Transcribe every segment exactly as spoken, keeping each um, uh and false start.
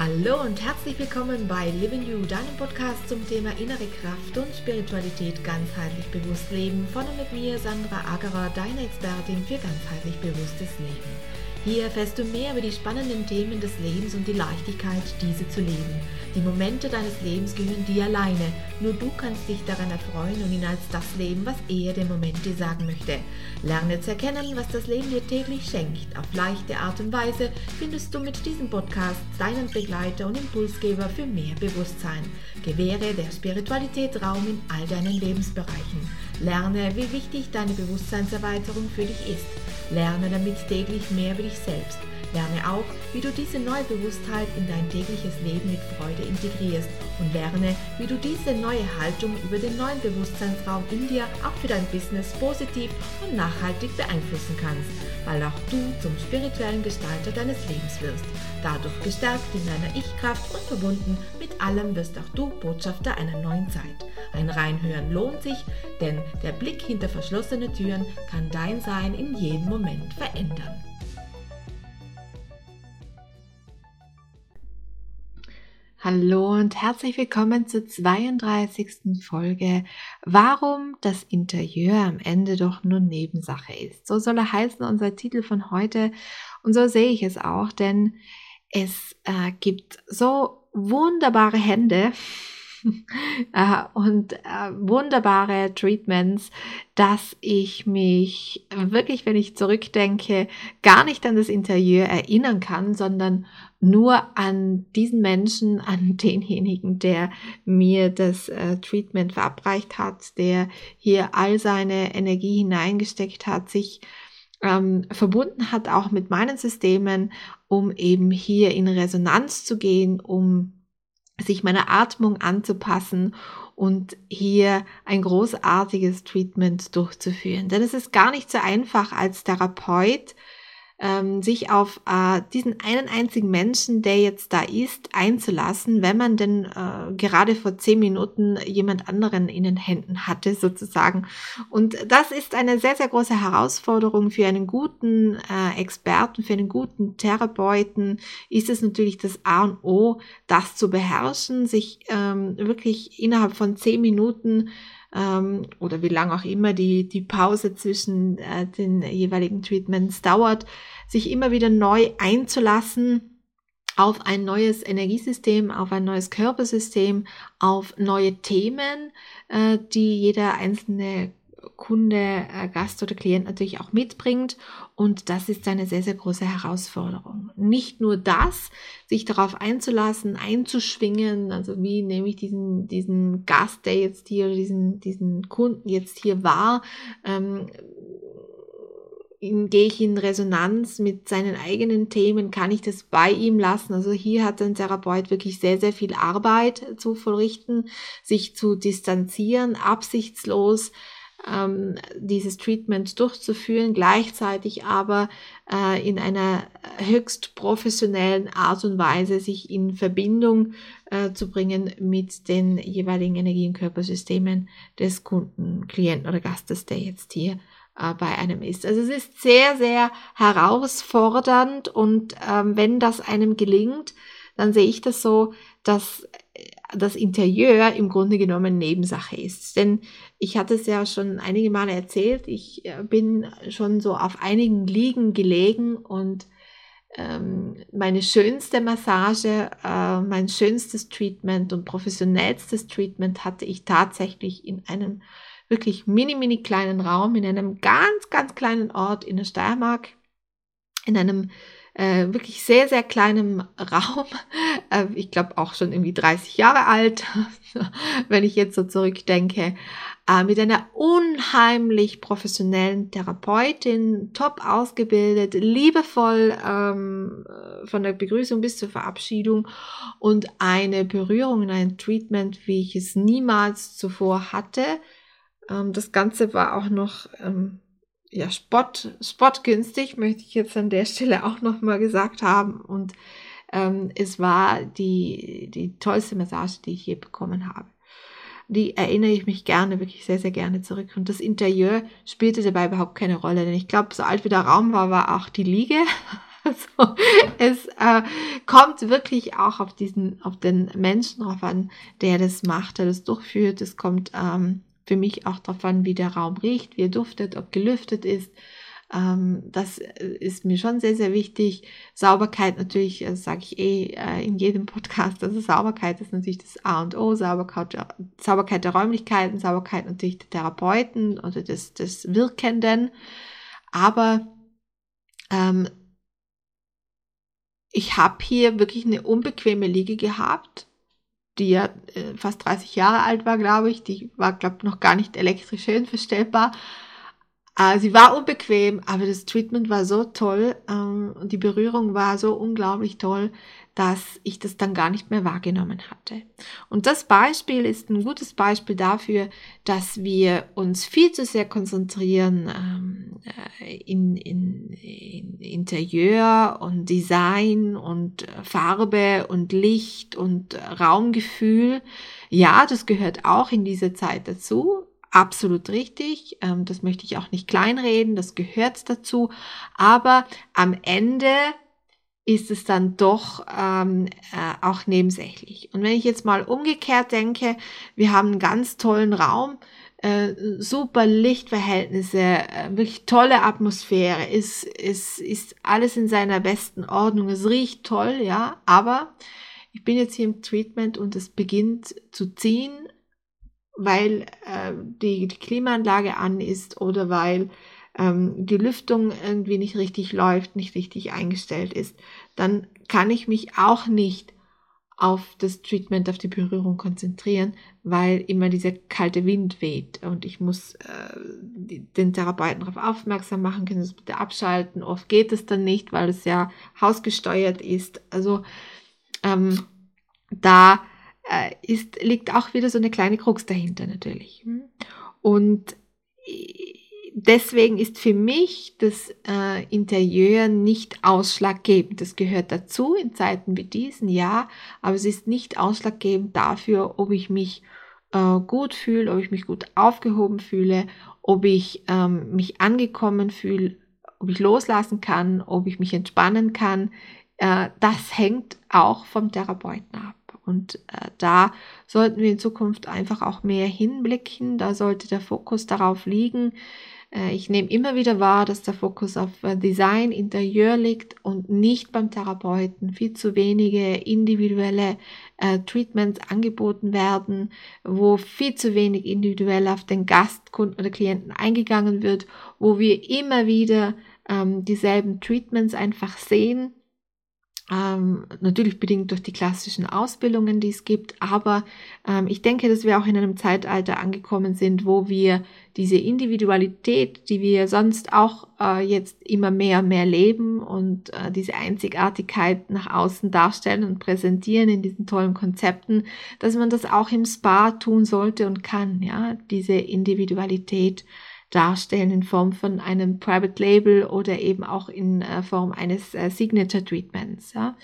Hallo und herzlich willkommen bei Living You, deinem Podcast zum Thema innere Kraft und Spiritualität ganzheitlich bewusst leben. Von und mit mir, Sandra Ackerer, deine Expertin für ganzheitlich bewusstes Leben. Hier erfährst du mehr über die spannenden Themen des Lebens und die Leichtigkeit, diese zu leben. Die Momente deines Lebens gehören dir alleine. Nur du kannst dich daran erfreuen und ihn als das leben, was er dem Moment dir sagen möchte. Lerne zu erkennen, was das Leben dir täglich schenkt. Auf leichte Art und Weise findest du mit diesem Podcast deinen Begleiter und Impulsgeber für mehr Bewusstsein. Gewähre der Spiritualität Raum in all deinen Lebensbereichen. Lerne, wie wichtig deine Bewusstseinserweiterung für dich ist. Lerne damit täglich mehr über dich selbst. Lerne auch, wie du diese neue Bewusstheit in dein tägliches Leben mit Freude integrierst und lerne, wie du diese neue Haltung über den neuen Bewusstseinsraum in dir auch für dein Business positiv und nachhaltig beeinflussen kannst, weil auch du zum spirituellen Gestalter deines Lebens wirst. Dadurch gestärkt in deiner Ich-Kraft und verbunden mit allem wirst auch du Botschafter einer neuen Zeit. Ein Reinhören lohnt sich, denn der Blick hinter verschlossene Türen kann dein Sein in jedem Moment verändern. Hallo und herzlich willkommen zur zweiunddreißigsten Folge, warum das Interieur am Ende doch nur Nebensache ist. So soll er heißen, unser Titel von heute, und so sehe ich es auch, denn es äh, gibt so wunderbare Hände äh, und äh, wunderbare Treatments, dass ich mich wirklich, wenn ich zurückdenke, gar nicht an das Interieur erinnern kann, sondern nur an diesen Menschen, an denjenigen, der mir das äh, Treatment verabreicht hat, der hier all seine Energie hineingesteckt hat, sich ähm, verbunden hat auch mit meinen Systemen, um eben hier in Resonanz zu gehen, um sich meiner Atmung anzupassen und hier ein großartiges Treatment durchzuführen. Denn es ist gar nicht so einfach als Therapeut, sich auf äh, diesen einen einzigen Menschen, der jetzt da ist, einzulassen, wenn man denn äh, gerade vor zehn Minuten jemand anderen in den Händen hatte sozusagen. Und das ist eine sehr, sehr große Herausforderung für einen guten äh, Experten, für einen guten Therapeuten. Ist es natürlich das A und O, das zu beherrschen, sich ähm, wirklich innerhalb von zehn Minuten oder wie lange auch immer die, die Pause zwischen äh, den jeweiligen Treatments dauert, sich immer wieder neu einzulassen auf ein neues Energiesystem, auf ein neues Körpersystem, auf neue Themen, äh, die jeder einzelne Kunde, äh, Gast oder Klient natürlich auch mitbringt. Und das ist eine sehr, sehr große Herausforderung. Nicht nur das, sich darauf einzulassen, einzuschwingen, also wie nehme ich diesen, diesen Gast, der jetzt hier, diesen, diesen Kunden jetzt hier war, ähm, gehe ich in Resonanz mit seinen eigenen Themen, kann ich das bei ihm lassen? Also hier hat ein Therapeut wirklich sehr, sehr viel Arbeit zu verrichten, sich zu distanzieren, absichtslos dieses Treatment durchzuführen, gleichzeitig aber äh, in einer höchst professionellen Art und Weise sich in Verbindung äh, zu bringen mit den jeweiligen Energie- und Körpersystemen des Kunden, Klienten oder Gastes, der jetzt hier äh, bei einem ist. Also es ist sehr, sehr herausfordernd und ähm, wenn das einem gelingt, dann sehe ich das so, dass das Interieur im Grunde genommen Nebensache ist. Denn ich hatte es ja schon einige Male erzählt, ich bin schon so auf einigen Liegen gelegen und ähm, meine schönste Massage, äh, mein schönstes Treatment und professionellstes Treatment hatte ich tatsächlich in einem wirklich mini, mini kleinen Raum, in einem ganz, ganz kleinen Ort in der Steiermark, in einem Äh, wirklich sehr, sehr kleinem Raum, äh, ich glaube auch schon irgendwie dreißig Jahre alt, wenn ich jetzt so zurückdenke, äh, mit einer unheimlich professionellen Therapeutin, top ausgebildet, liebevoll ähm, von der Begrüßung bis zur Verabschiedung und eine Berührung und ein Treatment, wie ich es niemals zuvor hatte. Ähm, das Ganze war auch noch Ähm, Ja, spott, spottgünstig, möchte ich jetzt an der Stelle auch nochmal gesagt haben. Und ähm, es war die, die tollste Massage, die ich je bekommen habe. Die erinnere ich mich gerne, wirklich sehr, sehr gerne zurück. Und das Interieur spielte dabei überhaupt keine Rolle, denn ich glaube, so alt wie der Raum war, war auch die Liege. Also, es äh, kommt wirklich auch auf diesen, auf den Menschen drauf an, der das macht, der das durchführt. Es kommt ähm, für mich auch drauf an, wie der Raum riecht, wie er duftet, ob gelüftet ist. Ähm, das ist mir schon sehr, sehr wichtig. Sauberkeit natürlich, äh, sage ich eh äh, in jedem Podcast, also Sauberkeit ist natürlich das A und O, Sauberkeit, Sauberkeit der Räumlichkeiten, Sauberkeit natürlich der Therapeuten oder des, des Wirkenden. Aber ähm, ich habe hier wirklich eine unbequeme Liege gehabt, die ja äh, fast dreißig Jahre alt war, glaube ich. Die war, glaube ich, noch gar nicht elektrisch schön verstellbar. Äh, sie war unbequem, aber das Treatment war so toll ähm, und die Berührung war so unglaublich toll, dass ich das dann gar nicht mehr wahrgenommen hatte. Und das Beispiel ist ein gutes Beispiel dafür, dass wir uns viel zu sehr konzentrieren ähm, in, in, in Interieur und Design und Farbe und Licht und Raumgefühl. Ja, das gehört auch in diese Zeit dazu. Absolut richtig, ähm, das möchte ich auch nicht kleinreden, das gehört dazu. Aber am Ende ist es dann doch ähm, äh, auch nebensächlich. Und wenn ich jetzt mal umgekehrt denke, wir haben einen ganz tollen Raum, äh, super Lichtverhältnisse, äh, wirklich tolle Atmosphäre, es ist, ist, ist alles in seiner besten Ordnung, es riecht toll, ja, aber ich bin jetzt hier im Treatment und es beginnt zu ziehen, weil äh, die, die Klimaanlage an ist oder weil die Lüftung irgendwie nicht richtig läuft, nicht richtig eingestellt ist, dann kann ich mich auch nicht auf das Treatment, auf die Berührung konzentrieren, weil immer dieser kalte Wind weht und ich muss äh, den Therapeuten darauf aufmerksam machen, können Sie es bitte abschalten, oft geht es dann nicht, weil es ja hausgesteuert ist. Also ähm, da äh, ist, liegt auch wieder so eine kleine Krux dahinter natürlich. Und deswegen ist für mich das äh, Interieur nicht ausschlaggebend. Das gehört dazu in Zeiten wie diesen, ja, aber es ist nicht ausschlaggebend dafür, ob ich mich äh, gut fühle, ob ich mich gut aufgehoben fühle, ob ich ähm, mich angekommen fühle, ob ich loslassen kann, ob ich mich entspannen kann. Äh, das hängt auch vom Therapeuten ab. Und äh, da sollten wir in Zukunft einfach auch mehr hinblicken. Da sollte der Fokus darauf liegen. Ich nehme immer wieder wahr, dass der Fokus auf Design, Interieur liegt und nicht beim Therapeuten. Viel zu wenige individuelle äh, Treatments angeboten werden, wo viel zu wenig individuell auf den Gast, Kunden oder Klienten eingegangen wird, wo wir immer wieder ähm, dieselben Treatments einfach sehen. Ähm, natürlich bedingt durch die klassischen Ausbildungen, die es gibt, aber ähm, ich denke, dass wir auch in einem Zeitalter angekommen sind, wo wir diese Individualität, die wir sonst auch äh, jetzt immer mehr und mehr leben und äh, diese Einzigartigkeit nach außen darstellen und präsentieren in diesen tollen Konzepten, dass man das auch im Spa tun sollte und kann, ja, diese Individualität darstellen in Form von einem Private Label oder eben auch in äh, Form eines äh, Signature Treatments. Ja.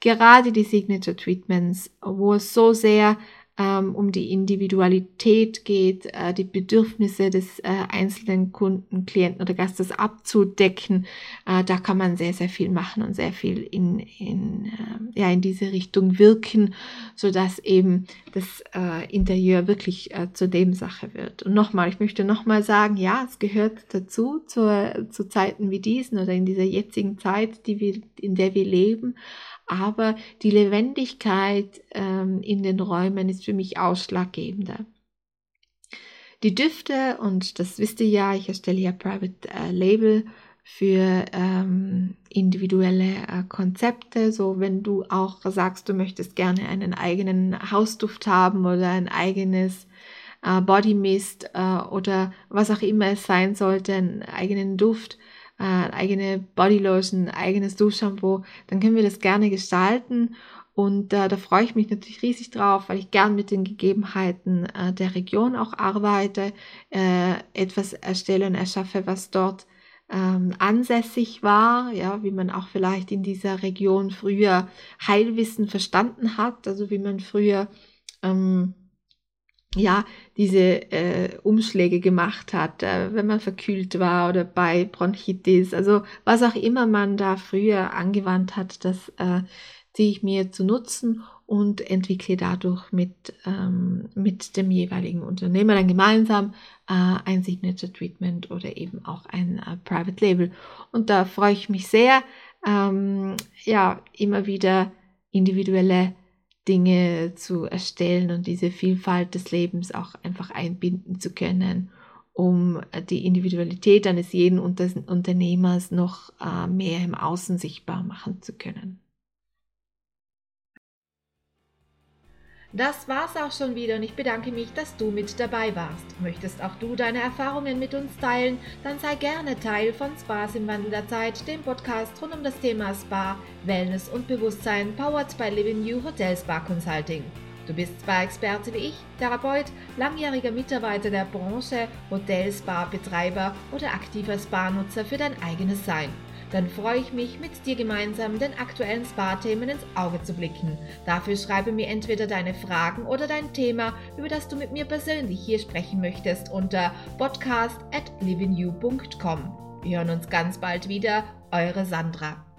Gerade die Signature Treatments, wo es so sehr ähm, um die Individualität geht, äh, die Bedürfnisse des äh, einzelnen Kunden, Klienten oder Gastes abzudecken, äh, da kann man sehr, sehr viel machen und sehr viel in, in, äh, ja, in diese Richtung wirken, sodass eben das äh, Interieur wirklich äh, zur Nebensache wird. Und nochmal, ich möchte nochmal sagen, ja, es gehört dazu, zur, zu Zeiten wie diesen oder in dieser jetzigen Zeit, die wir, in der wir leben, aber die Lebendigkeit ähm, in den Räumen ist für mich ausschlaggebender. Die Düfte, und das wisst ihr ja, ich erstelle ja Private äh, Label für ähm, individuelle äh, Konzepte, so wenn du auch sagst, du möchtest gerne einen eigenen Hausduft haben oder ein eigenes äh, Body Mist äh, oder was auch immer es sein sollte, einen eigenen Duft, äh, eigene Bodylotion, eigenes Duschshampoo, dann können wir das gerne gestalten. Und äh, da freue ich mich natürlich riesig drauf, weil ich gern mit den Gegebenheiten äh, der Region auch arbeite, äh, etwas erstelle und erschaffe, was dort Ähm, ansässig war, ja, wie man auch vielleicht in dieser Region früher Heilwissen verstanden hat, also wie man früher ähm, ja, diese äh, Umschläge gemacht hat, äh, wenn man verkühlt war oder bei Bronchitis, also was auch immer man da früher angewandt hat, das äh, ziehe ich mir zu Nutzen und entwickle dadurch mit, ähm, mit dem jeweiligen Unternehmer dann gemeinsam äh, ein Signature Treatment oder eben auch ein äh, Private Label. Und da freue ich mich sehr, ähm, ja, immer wieder individuelle Dinge zu erstellen und diese Vielfalt des Lebens auch einfach einbinden zu können, um die Individualität eines jeden Unternehmers noch mehr im Außen sichtbar machen zu können. Das war's auch schon wieder und ich bedanke mich, dass du mit dabei warst. Möchtest auch du deine Erfahrungen mit uns teilen, dann sei gerne Teil von Spas im Wandel der Zeit, dem Podcast rund um das Thema Spa, Wellness und Bewusstsein, powered by Living You Hotel Spa Consulting. Du bist Spa-Experte wie ich, Therapeut, langjähriger Mitarbeiter der Branche, Hotel-Spa-Betreiber oder aktiver Spa-Nutzer für dein eigenes Sein. Dann freue ich mich, mit dir gemeinsam den aktuellen Spa-Themen ins Auge zu blicken. Dafür schreibe mir entweder deine Fragen oder dein Thema, über das du mit mir persönlich hier sprechen möchtest, unter podcast at livingyou punkt com. Wir hören uns ganz bald wieder, eure Sandra.